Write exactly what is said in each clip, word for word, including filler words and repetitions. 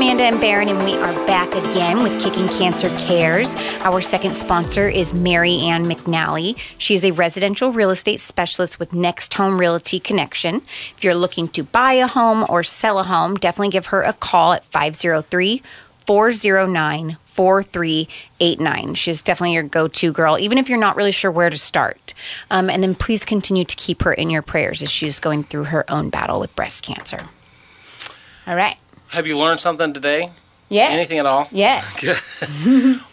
Amanda and Baron, and we are back again with Kicking Cancer Cares. Our second sponsor is Mary Ann McNally. She is a residential real estate specialist with Next Home Realty Connection. If you're looking to buy a home or sell a home, definitely give her a call at five oh three, four oh nine, four three eight nine. She's definitely your go-to girl, even if you're not really sure where to start. Um, and then please continue to keep her in your prayers as she's going through her own battle with breast cancer. All right. Have you learned something today? Yeah. Anything at all? Yes.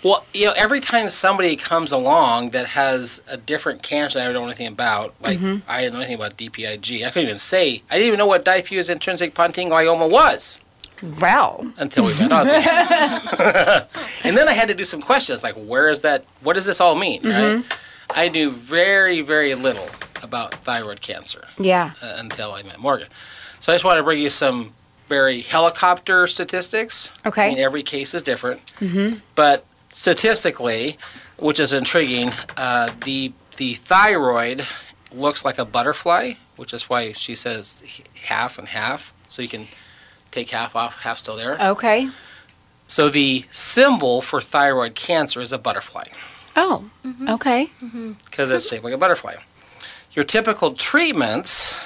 Well, you know, every time somebody comes along that has a different cancer I don't know anything about, like mm-hmm. I didn't know anything about D P I G. I couldn't even say, I didn't even know what diffuse intrinsic pontine glioma was. Wow. Until we met Ozzy. And then I had to do some questions, like where is that, what does this all mean, mm-hmm. right? I knew very, very little about thyroid cancer. Yeah. Uh, until I met Morgan. So I just want to bring you some very helicopter statistics. Okay. I mean, every case is different. Mm-hmm. But statistically, which is intriguing, uh, the the thyroid looks like a butterfly, which is why she says half and half. So you can take half off, half still there. Okay. So the symbol for thyroid cancer is a butterfly. Oh, mm-hmm. okay. Because mm-hmm. it's shaped like a butterfly. Your typical treatments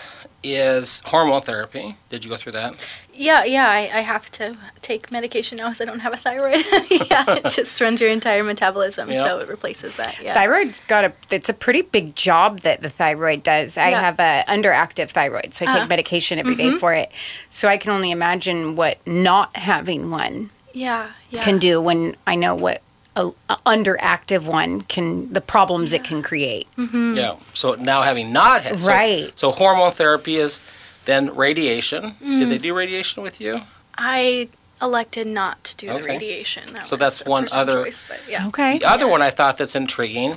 is hormone therapy. Did you go through that? Yeah, yeah, I, I have to take medication now because I don't have a thyroid. Yeah, it just runs your entire metabolism, yep. so it replaces that. Yeah. Thyroid's got a, it's a pretty big job that the thyroid does. Yeah. I have a underactive thyroid, so I uh-huh. take medication every mm-hmm. day for it. So I can only imagine what not having one yeah, yeah. can do when I know what a, a underactive one can, the problems yeah. it can create. Mm-hmm. Yeah, so now having not had. So, right. So hormone therapy is... Then radiation. Mm. Did they do radiation with you? I elected not to do okay. the radiation. That so that's one other. Choice, yeah. Okay. The yeah. other one I thought that's intriguing,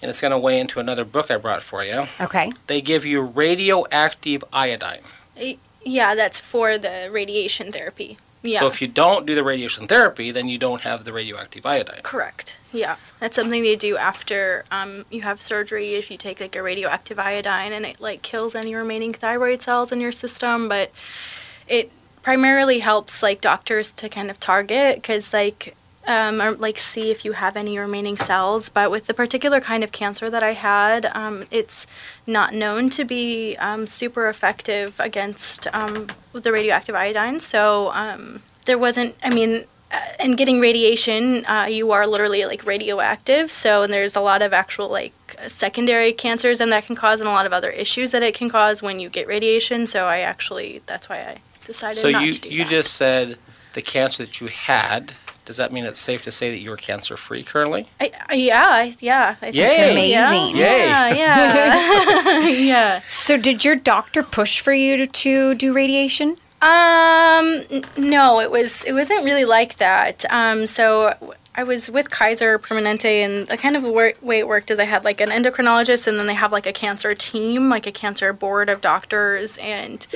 and it's going to weigh into another book I brought for you. Okay. They give you radioactive iodine. Yeah, that's for the radiation therapy. Yeah. So if you don't do the radiation therapy, then you don't have the radioactive iodine. Correct. Yeah. That's something they do after um, you have surgery. If you take like a radioactive iodine and it like kills any remaining thyroid cells in your system, but it primarily helps like doctors to kind of target because like um, or like see if you have any remaining cells. But with the particular kind of cancer that I had, um, it's not known to be um, super effective against um, the radioactive iodine. So um, there wasn't, I mean, and getting radiation, uh, you are literally like radioactive. So and there's a lot of actual like secondary cancers and that can cause and a lot of other issues that it can cause when you get radiation. So I actually, that's why I decided so not you, to do So you that. Just said the cancer that you had. Does that mean it's safe to say that you're cancer-free currently? I, I, yeah, yeah. I think Yay. It's amazing. Yeah, Yay. yeah. Yeah. yeah. So did your doctor push for you to, to do radiation? Um, no, it, was, it wasn't it was really like that. Um, so I was with Kaiser Permanente, and the kind of wor- way it worked is I had, like, an endocrinologist, and then they have, like, a cancer team, like a cancer board of doctors, and...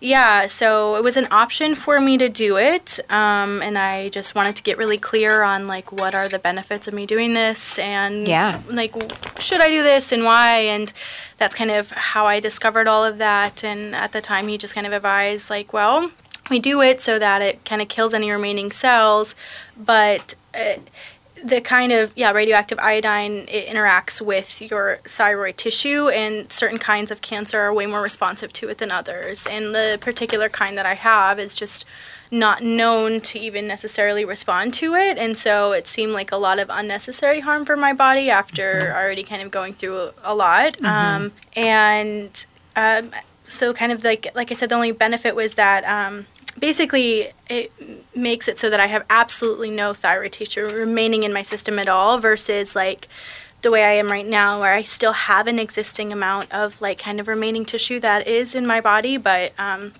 Yeah, so it was an option for me to do it, um, and I just wanted to get really clear on, like, what are the benefits of me doing this, and, yeah. like, should I do this, and why, and that's kind of how I discovered all of that, and at the time, he just kind of advised, like, well, we do it so that it kind of kills any remaining cells, but... It, The kind of, yeah, radioactive iodine, it interacts with your thyroid tissue, and certain kinds of cancer are way more responsive to it than others. And the particular kind that I have is just not known to even necessarily respond to it. And so it seemed like a lot of unnecessary harm for my body after mm-hmm. already kind of going through a, a lot. Mm-hmm. Um, and um, so kind of like, like I said, the only benefit was that... Um, Basically, it makes it so that I have absolutely no thyroid tissue remaining in my system at all versus, like, the way I am right now where I still have an existing amount of, like, kind of remaining tissue that is in my body, but um,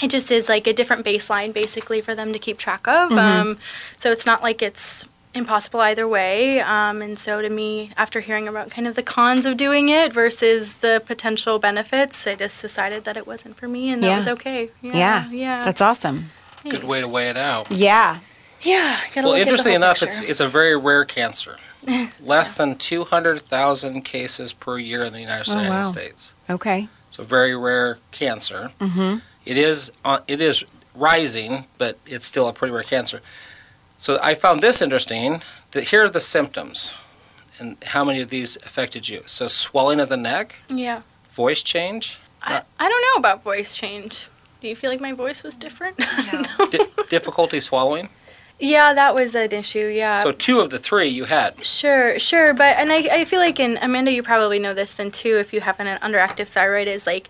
it just is, like, a different baseline, basically, for them to keep track of. Mm-hmm. Um, so it's not like it's... impossible either way, um, and so to me, after hearing about kind of the cons of doing it versus the potential benefits, I just decided that it wasn't for me, and yeah. that was okay. Yeah, yeah, yeah. That's awesome. Thanks. Good way to weigh it out. Yeah, yeah. Well, interestingly enough, picture. it's it's a very rare cancer. Less yeah. than two hundred thousand cases per year in the United, oh, United wow. States. Okay. So very rare cancer. Mm-hmm. It is. Uh, it is rising, but it's still a pretty rare cancer. So I found this interesting, that here are the symptoms and how many of these affected you. So swelling of the neck? Yeah. Voice change? I, I don't know about voice change. Do you feel like my voice was different? No. No. D- difficulty swallowing? Yeah, that was an issue, yeah. So two of the three you had. Sure, sure. But, and I, I feel like, in Amanda, you probably know this then too, if you have an underactive thyroid, is like,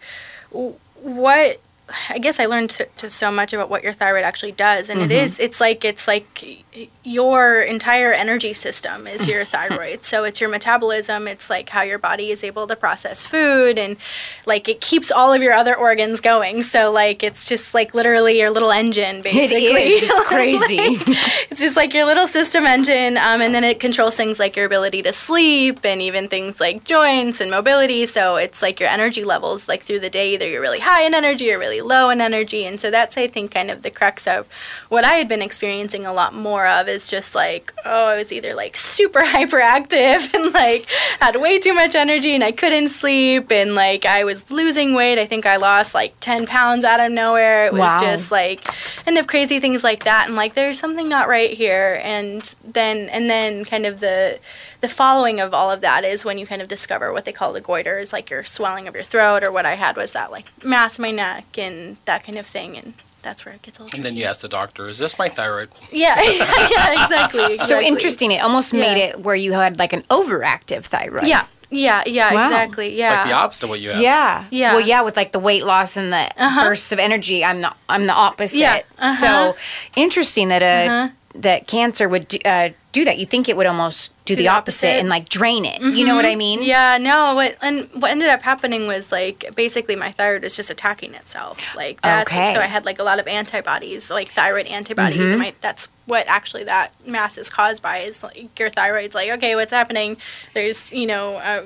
what, I guess I learned to, to so much about what your thyroid actually does. And mm-hmm. it is, it's like, it's like your entire energy system is your thyroid. So it's your metabolism. It's like how your body is able to process food, and like it keeps all of your other organs going. So like, it's just like literally your little engine, basically. It is. It's crazy. Like, it's just like your little system engine. Um, and then it controls things like your ability to sleep and even things like joints and mobility. So it's like your energy levels, like through the day, either you're really high in energy or really low in energy. And so that's, I think, kind of the crux of what I had been experiencing a lot more of, is just like, oh, I was either like super hyperactive and like had way too much energy and I couldn't sleep, and like I was losing weight. I think I lost like ten pounds out of nowhere. It was wow. just like, and of crazy things like that, and like there's something not right here. And then and then kind of the the following of all of that is when you kind of discover what they call the goiters, like your swelling of your throat, or what I had was that like mass in my neck and that kind of thing. And that's where it gets a little tricky. And then you ask the doctor, is this my thyroid? Yeah, yeah, exactly, exactly. So interesting. It almost yeah. made it where you had like an overactive thyroid. Yeah. Yeah, yeah, wow. exactly, yeah. Like the opposite of what you have. Yeah, yeah. Well, yeah, with like the weight loss and the uh-huh. bursts of energy, I'm the, I'm the opposite. Yeah. Uh-huh. So interesting that a, uh-huh. that cancer would do, uh, do that. You think it would almost do, do the, the opposite, opposite and like drain it. Mm-hmm. You know what I mean? Yeah, no. What and what ended up happening was like basically my thyroid was just attacking itself. Like that's okay. So I had like a lot of antibodies, like thyroid antibodies. Mm-hmm. And my, that's what actually that mass is caused by, is like your thyroid's like, okay, what's happening? There's, you know, uh,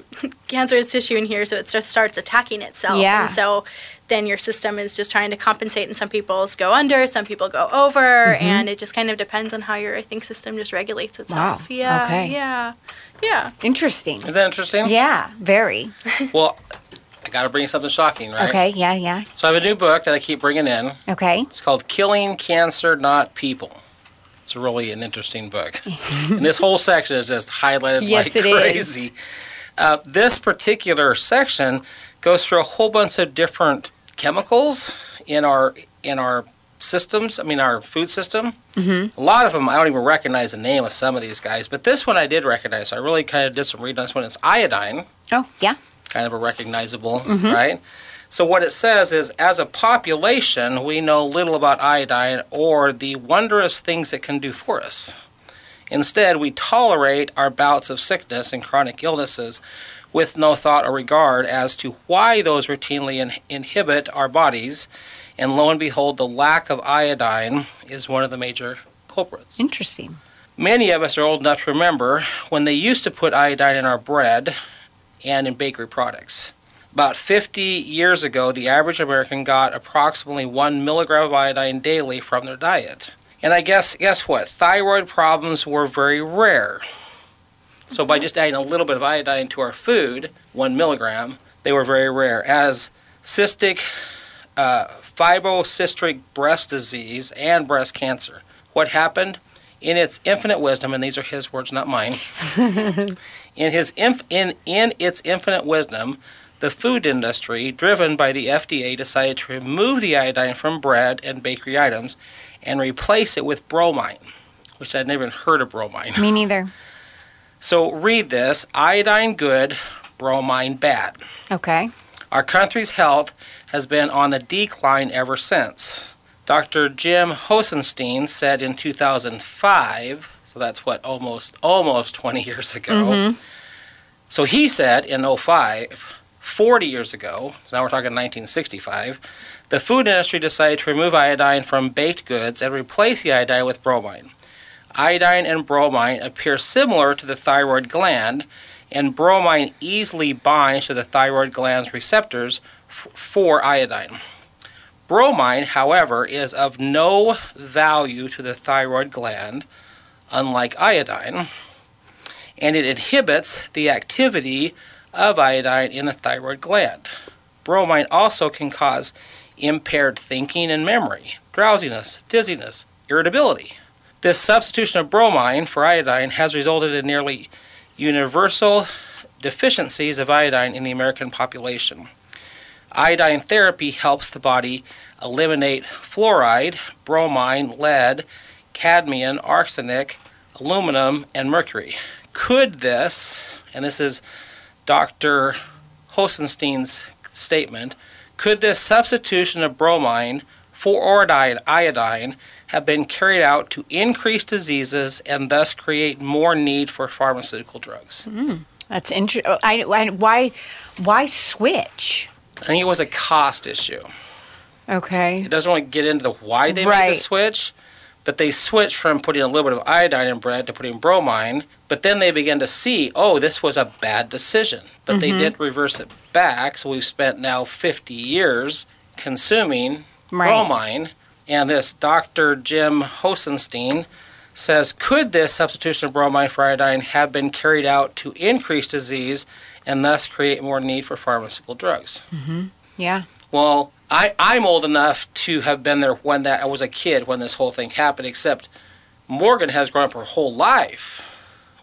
cancerous tissue in here, so it just starts attacking itself. Yeah. And so then your system is just trying to compensate, and some people's go under, some people go over, mm-hmm. and it just kind of depends on how your, I think, system just regulates itself. Wow. Yeah. Okay. Yeah. Yeah. Interesting. Isn't that interesting? Yeah. Very. Well, I got to bring you something shocking, right? Okay. Yeah, yeah. So I have a new book that I keep bringing in. Okay. It's called Killing Cancer Not People. It's really an interesting book. And this whole section is just highlighted yes, like it crazy. Is. Uh, this particular section goes through a whole bunch of different chemicals in our in our systems, I mean our food system. Mm-hmm. A lot of them, I don't even recognize the name of some of these guys, but this one I did recognize. So I really kind of did some reading on this one. It's iodine. Oh, yeah. Kind of a recognizable, mm-hmm. right? So what it says is, as a population, we know little about iodine or the wondrous things it can do for us. Instead, we tolerate our bouts of sickness and chronic illnesses with no thought or regard as to why those routinely in- inhibit our bodies. And lo and behold, the lack of iodine is one of the major culprits. Interesting. Many of us are old enough to remember when they used to put iodine in our bread and in bakery products. About fifty years ago, the average American got approximately one milligram of iodine daily from their diet. And I guess, guess what? Thyroid problems were very rare. So by just adding a little bit of iodine to our food, one milligram, they were very rare. As cystic, uh, fibrocystic breast disease and breast cancer. What happened? In its infinite wisdom, and these are his words, not mine. in his inf- in in its infinite wisdom, the food industry, driven by the F D A, decided to remove the iodine from bread and bakery items and replace it with bromine, which I'd never even heard of bromine. Me neither. So read this, iodine good, bromine bad. Okay. Our country's health has been on the decline ever since. Doctor Jim Hosenstein said in two thousand five, so that's what, almost almost twenty years ago. Mm-hmm. So he said in oh five... forty years ago, so now we're talking nineteen sixty-five, the food industry decided to remove iodine from baked goods and replace the iodine with bromine. Iodine and bromine appear similar to the thyroid gland, and bromine easily binds to the thyroid gland's receptors f- for iodine. Bromine, however, is of no value to the thyroid gland, unlike iodine, and it inhibits the activity of iodine in the thyroid gland. Bromine also can cause impaired thinking and memory, drowsiness, dizziness, irritability. This substitution of bromine for iodine has resulted in nearly universal deficiencies of iodine in the American population. Iodine therapy helps the body eliminate fluoride, bromine, lead, cadmium, arsenic, aluminum, and mercury. Could this, and this is Doctor Hosenstein's statement, could this substitution of bromine for iodine have been carried out to increase diseases and thus create more need for pharmaceutical drugs? Mm, that's interesting. I, I, why, why switch? I think it was a cost issue. Okay. It doesn't really get into the why they right. made the switch, but they switched from putting a little bit of iodine in bread to putting bromine, but then they began to see, oh, this was a bad decision. But mm-hmm. they did reverse it back, so we've spent now fifty years consuming right. bromine. And this Doctor Jim Hosenstein says, could this substitution of bromine for iodine have been carried out to increase disease and thus create more need for pharmaceutical drugs? Mm-hmm. Yeah. Well, I, I'm old enough to have been there when that I was a kid when this whole thing happened, except Morgan has grown up her whole life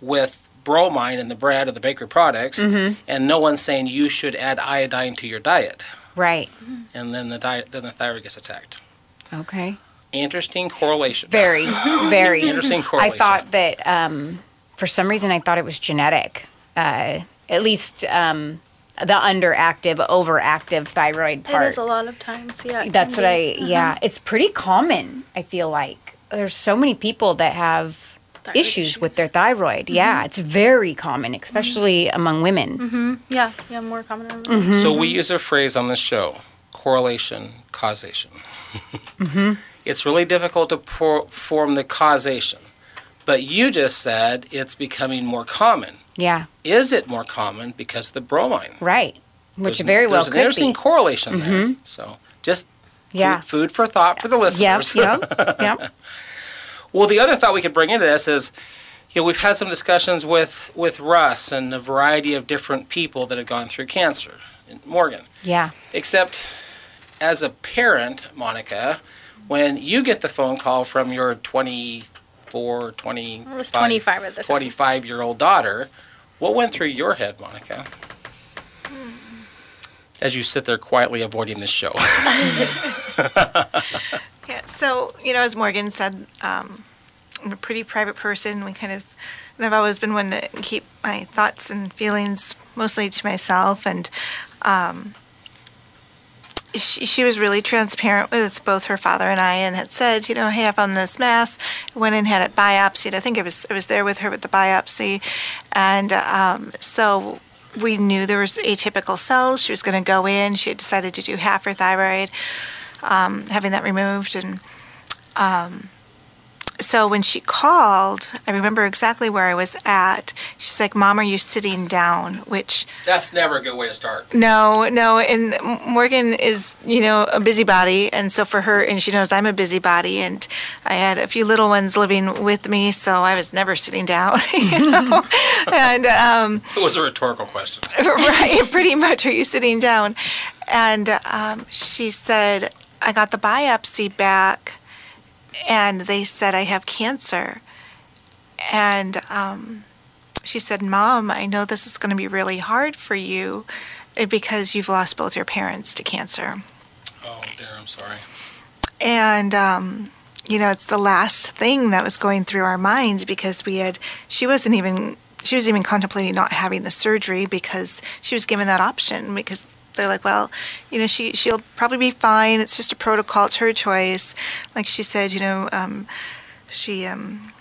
with bromine in the bread or the bakery products, mm-hmm. and no one's saying you should add iodine to your diet. Right. And then the diet, then the thyroid gets attacked. Okay. Interesting correlation. Very, very. Interesting correlation. I thought that, um, for some reason, I thought it was genetic. Uh, at least... Um, The underactive, overactive thyroid part. It is a lot of times, yeah. That's what I, mm-hmm. yeah. It's pretty common, I feel like. There's so many people that have issues, issues with their thyroid. Mm-hmm. Yeah, it's very common, especially mm-hmm. among women. Mm-hmm. Yeah, yeah, more common among women. Mm-hmm. So we use a phrase on this show, correlation, causation. mm-hmm. It's really difficult to por- form the causation. But you just said it's becoming more common. Yeah. Is it more common because of the bromine? Right. Which there's, very well could be. There's an interesting correlation mm-hmm. there. So just yeah. food, food for thought for the listeners. Yep, yep, yep. Well, the other thought we could bring into this is, you know, we've had some discussions with, with Russ and a variety of different people that have gone through cancer. And Morgan. Yeah. Except as a parent, Monica, when you get the phone call from your twenty-four, twenty-five, at the time. twenty-five-year-old daughter, what went through your head, Monica, as you sit there quietly avoiding this show? yeah, so, you know, as Morgan said, um, I'm a pretty private person. We kind of, and I've always been one to keep my thoughts and feelings mostly to myself. And um, she, she was really transparent with both her father and I, and had said, you know, hey, I found this mass. Went and had it biopsied. I think it was, I was there with her with the biopsy. And um, so we knew there was atypical cells. She was going to go in. She had decided to do half her thyroid, um, having that removed. And um, so when she called, I remember exactly where I was at. She's like, Mom, are you sitting down? Which... That's never a good way to start. No, no. And Morgan is, you know, a busybody. And so for her, and she knows I'm a busybody. And I had a few little ones living with me, so I was never sitting down, you know. and um, it was a rhetorical question. Right. Pretty much, are you sitting down? And um, she said, I got the biopsy back. And they said, I have cancer. And um, she said, Mom, I know this is going to be really hard for you because you've lost both your parents to cancer. Oh, dear, I'm sorry. And, um, you know, it's the last thing that was going through our mind because we had, she wasn't even, she was even contemplating not having the surgery because she was given that option because they're like, well, you know, she, she'll probably be fine. It's just a protocol. It's her choice. Like she said, you know, um, she um,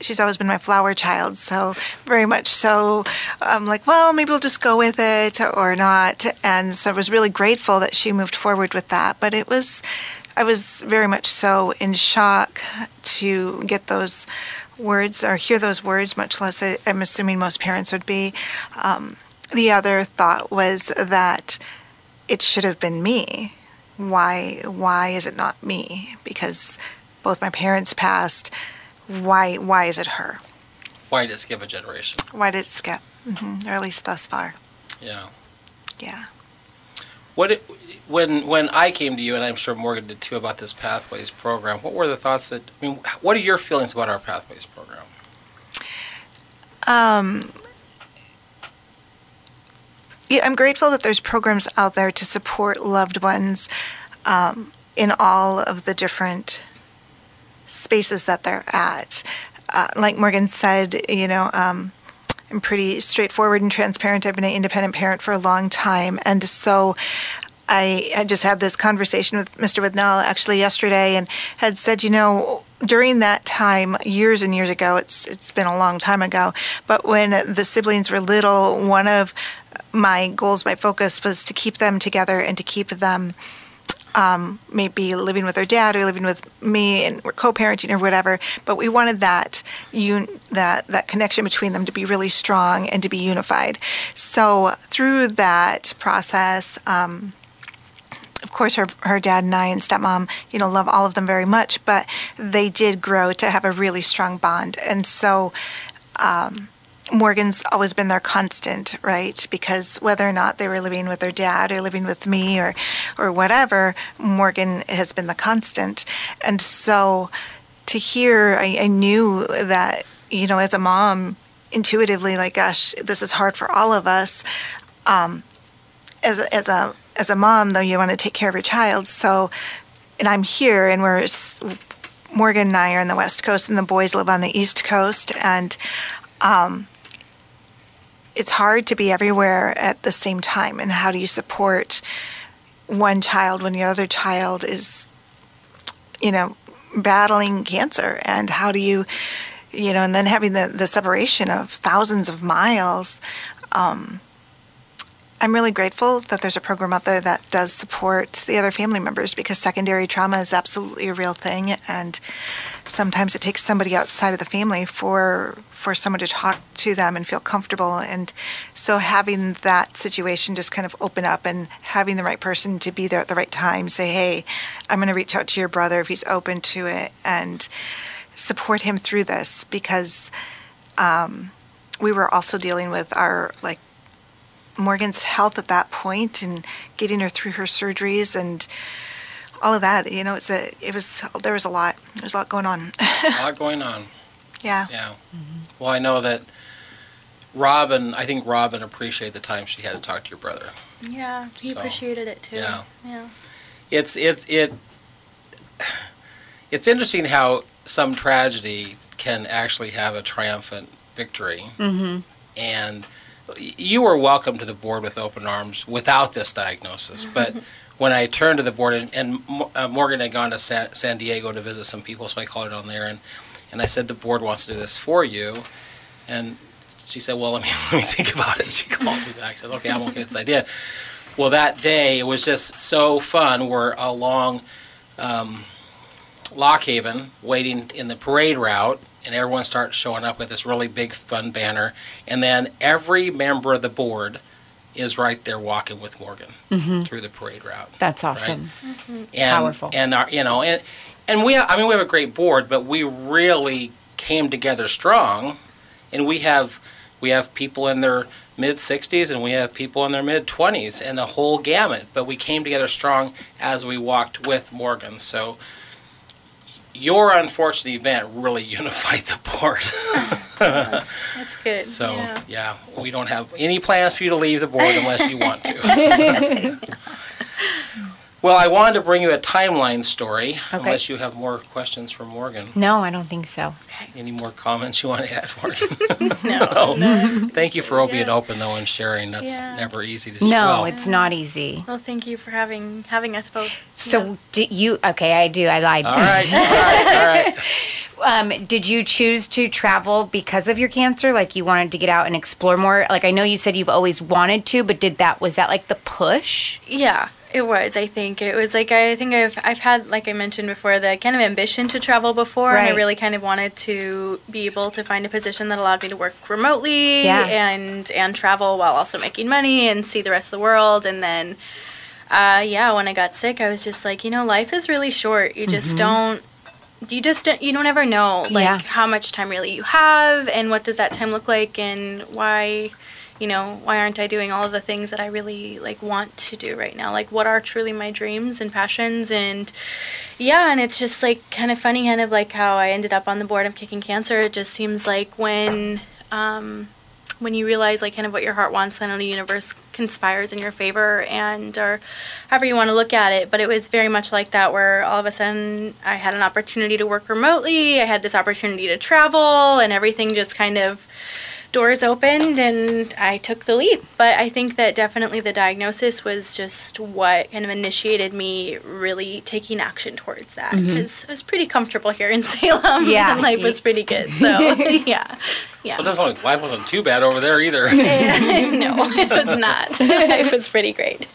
she's always been my flower child. So very much so I'm like, well, maybe we'll just go with it or not. And so I was really grateful that she moved forward with that. But it was, I was very much so in shock to get those words or hear those words, much less I, I'm assuming most parents would be. Um, The other thought was that it should have been me. Why why is it not me? Because both my parents passed. Why why is it her? Why did it skip a generation? Why did it skip? Mm-hmm. Or at least thus far. Yeah. Yeah. What it, when when I came to you, and I'm sure Morgan did too, about this Pathways program, what were the thoughts that, I mean, what are your feelings about our Pathways program? Um, yeah, I'm grateful that there's programs out there to support loved ones um, in all of the different spaces that they're at. Uh, like Morgan said, you know, um, I'm pretty straightforward and transparent. I've been an independent parent for a long time. And so I, I just had this conversation with Mister Widnell actually yesterday and had said, you know, during that time, years and years ago, it's it's been a long time ago, but when the siblings were little, one of my goals, my focus was to keep them together and to keep them um, maybe living with their dad or living with me and we're co-parenting or whatever. But we wanted that un that that connection between them to be really strong and to be unified. So through that process, um, of course, her, her dad and I and stepmom, you know, love all of them very much, but they did grow to have a really strong bond. And so um, Morgan's always been their constant, right? Because whether or not they were living with their dad or living with me or, or whatever, Morgan has been the constant. And so to hear, I, I knew that, you know, as a mom, intuitively, like, gosh, this is hard for all of us. Um, as, as a As a mom, though, you want to take care of your child. So, and I'm here, and we're, Morgan and I are on the West Coast, and the boys live on the East Coast. And um, it's hard to be everywhere at the same time. And how do you support one child when the other child is, you know, battling cancer? And how do you, you know, and then having the, the separation of thousands of miles. Um, I'm really grateful that there's a program out there that does support the other family members, because secondary trauma is absolutely a real thing, and sometimes it takes somebody outside of the family for for someone to talk to them and feel comfortable. And so having that situation just kind of open up and having the right person to be there at the right time, say, hey, I'm going to reach out to your brother if he's open to it and support him through this, because um, we were also dealing with our, like, Morgan's health at that point and getting her through her surgeries and all of that. You know, it's a, it was, there was a lot, there was a lot going on. a lot going on. Yeah. Yeah. Mm-hmm. Well, I know that Robin, I think Robin appreciated the time she had to talk to your brother. Yeah. He so, appreciated it too. Yeah. Yeah. It's, it, it, it's interesting how some tragedy can actually have a triumphant victory. Mm-hmm. And you were welcome to the board with open arms without this diagnosis. But when I turned to the board, and, and uh, Morgan had gone to San, San Diego to visit some people, so I called her on there, and, and I said, the board wants to do this for you. And she said, well, let me, let me think about it. She calls me back. She said, okay, I'm okay with this idea. Well, that day, it was just so fun. We're along um, Lock Haven, waiting in the parade route, and everyone starts showing up with this really big, fun banner. And then every member of the board is right there walking with Morgan mm-hmm. through the parade route. That's awesome. Right? Mm-hmm. And, powerful. And, our, you know, and, and we, have, I mean, we have a great board, but we really came together strong. And we have, we have people in their mid sixties and we have people in their mid twenties and a whole gamut. But we came together strong as we walked with Morgan. So your unfortunate event really unified the board. that's, that's good. So, yeah. yeah, we don't have any plans for you to leave the board unless you want to. Well, I wanted to bring you a timeline story, okay. Unless you have more questions for Morgan. No, I don't think so. Okay. Any more comments you want to add, Morgan? no. no. no. Thank you for being yeah. open, though, and sharing. That's yeah. never easy to share. No, well, it's not easy. Well, thank you for having having us both. So, yeah. did you, okay, I do, I lied. All right, all right, all right. Um, did you choose to travel because of your cancer? Like, you wanted to get out and explore more? Like, I know you said you've always wanted to, but did that, was that like the push? Yeah. It was, I think. It was like, I think I've I've had, like I mentioned before, the kind of ambition to travel before. Right. And I really kind of wanted to be able to find a position that allowed me to work remotely yeah. and and travel while also making money and see the rest of the world. And then, uh, yeah, when I got sick, I was just like, you know, life is really short. You just mm-hmm. don't. You just don't, you don't ever know like yeah. how much time really you have and what does that time look like and why. you know, why aren't I doing all of the things that I really, like, want to do right now? Like, what are truly my dreams and passions? And, yeah, and it's just, like, kind of funny, kind of, like, how I ended up on the board of Kicking Cancer. It just seems like when, um, when you realize, like, kind of what your heart wants, then the universe conspires in your favor, and, or however you want to look at it. But it was very much like that, where all of a sudden I had an opportunity to work remotely, I had this opportunity to travel, and everything just kind of, doors opened, and I took the leap. But I think that definitely the diagnosis was just what kind of initiated me really taking action towards that, because mm-hmm. I was pretty comfortable here in Salem, yeah, and life was pretty good, so yeah. Yeah. Well, it doesn't look, life wasn't too bad over there either. No, it was not. Life was pretty great.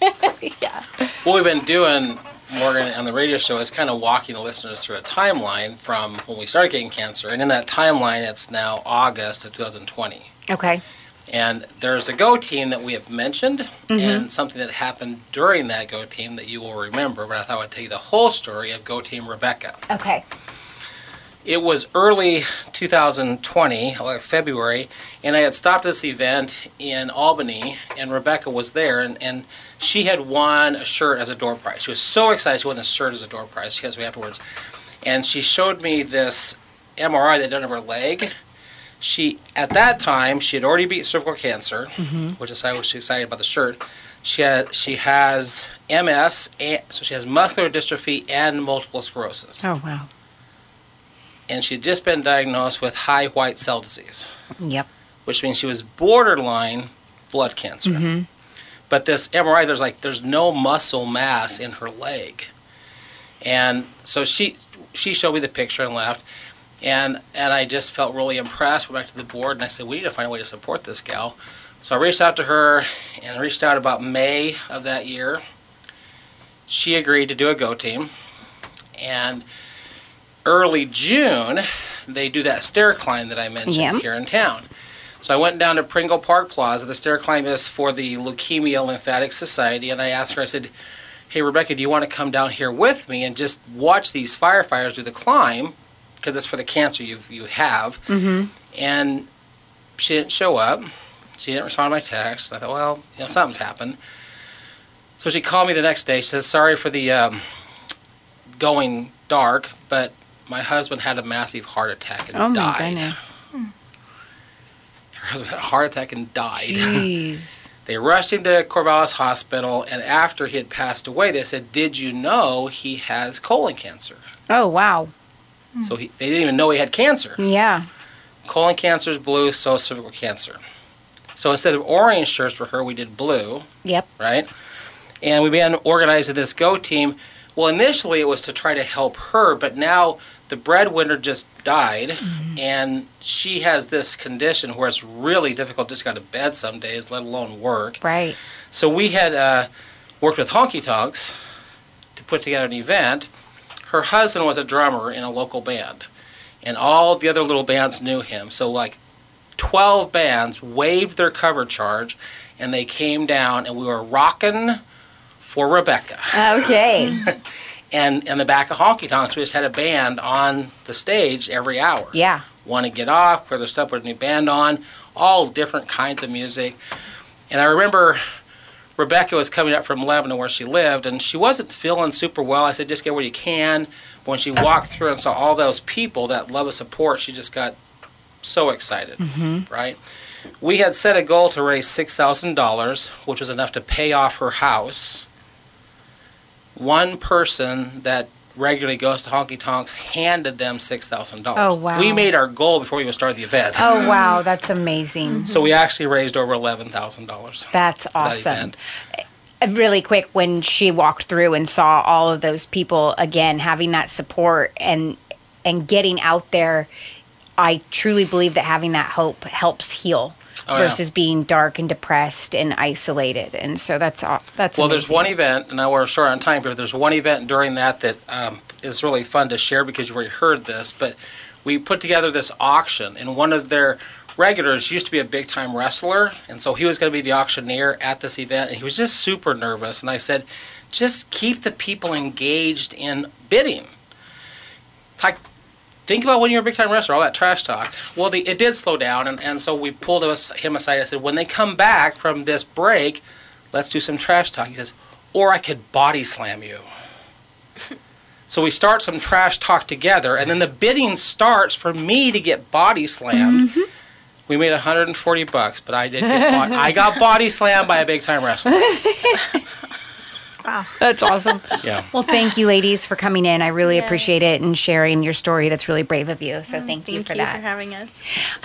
Yeah. What we've been doing, Morgan, on the radio show is kind of walking the listeners through a timeline from when we started Kicking Cancer, and in that timeline it's now August of two thousand twenty. Okay. And there's a GoTeam that we have mentioned, mm-hmm. and something that happened during that GoTeam that you will remember, but I thought I'd tell you the whole story of GoTeam Rebecca. Okay. It was early two thousand twenty, like February, and I had stopped this event in Albany, and Rebecca was there, and, and she had won a shirt as a door prize. She was so excited she won the shirt as a door prize. She asked me afterwards, and she showed me this M R I they'd done of her leg. She, at that time, she had already beat cervical cancer, mm-hmm. which is why I was excited about the shirt. She has, she has M S, and, so she has muscular dystrophy and multiple sclerosis. Oh, wow. And she had just been diagnosed with high white cell disease. Yep. Which means she was borderline blood cancer. Mm-hmm. But this M R I, there's like there's no muscle mass in her leg. And so she she showed me the picture and left. And and I just felt really impressed. Went back to the board and I said, we need to find a way to support this gal. So I reached out to her and reached out about May of that year. She agreed to do a GoTeam. And early June, they do that stair climb that I mentioned, yeah, here in town. So I went down to Pringle Park Plaza. The stair climb is for the Leukemia Lymphatic Society, and I asked her, I said, hey, Rebecca, do you want to come down here with me and just watch these firefighters do the climb, because it's for the cancer you you have, mm-hmm. and she didn't show up. She didn't respond to my text. I thought, well, you know, something's happened. So she called me the next day. She says, sorry for the um, going dark, but my husband had a massive heart attack and oh died. Oh, my goodness. Her husband had a heart attack and died. Jeez. They rushed him to Corvallis Hospital, and after he had passed away, they said, did you know he has colon cancer? Oh, wow. So he, they didn't even know he had cancer. Yeah. Colon cancer is blue, so is cervical cancer. So instead of orange shirts for her, we did blue. Yep. Right? And we began organizing this GoTeam. Well, initially it was to try to help her, but now the breadwinner just died, mm-hmm. and she has this condition where it's really difficult just to go to bed some days, let alone work. Right. So we had uh, worked with Honky Tonks to put together an event. Her husband was a drummer in a local band, and all the other little bands knew him. So like twelve bands waived their cover charge, and they came down, and we were rocking for Rebecca. Okay. And in the back of Honky Tonks, we just had a band on the stage every hour. Yeah. Want to get off, clear their stuff, put a new band on, all different kinds of music. And I remember Rebecca was coming up from Lebanon where she lived, and she wasn't feeling super well. I said, just get where you can. But when she walked through and saw all those people that love and support, she just got so excited, mm-hmm. right? We had set a goal to raise six thousand dollars, which was enough to pay off her house. One person that regularly goes to Honky Tonks handed them six thousand dollars. Oh, wow. We made our goal before we even started the event. Oh, wow. That's amazing. So we actually raised over eleven thousand dollars. That's awesome. That really quick, when she walked through and saw all of those people, again, having that support and and getting out there, I truly believe that having that hope helps heal. Oh, versus yeah. being dark and depressed and isolated. And so that's that's Well, amazing. There's one event, and I we're short on time here, there's one event during that that um, is really fun to share because you've already heard this, but we put together this auction, and one of their regulars used to be a big-time wrestler, and so he was going to be the auctioneer at this event, and he was just super nervous, and I said, just keep the people engaged in bidding. Like, think about when you're a big-time wrestler, all that trash talk. Well, the, it did slow down, and, and so we pulled him aside and said, when they come back from this break, let's do some trash talk. He says, or I could body slam you. So we start some trash talk together, and then the bidding starts for me to get body slammed. Mm-hmm. We made one hundred forty bucks, but I did get body, I got body slammed by a big-time wrestler. Wow. That's awesome. Yeah. Well, thank you, ladies, for coming in. I really yeah. appreciate it and sharing your story. That's really brave of you. So thank, thank you for you that. Thank you for having us.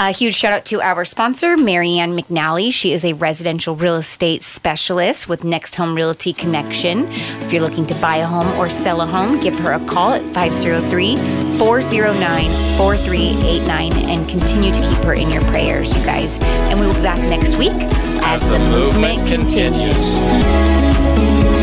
A huge shout out to our sponsor, Mary Ann McNally. She is a residential real estate specialist with Next Home Realty Connection. If you're looking to buy a home or sell a home, give her a call at five oh three, four oh nine, four three eight nine and continue to keep her in your prayers, you guys. And we will be back next week as, as the, the movement, movement continues. continues.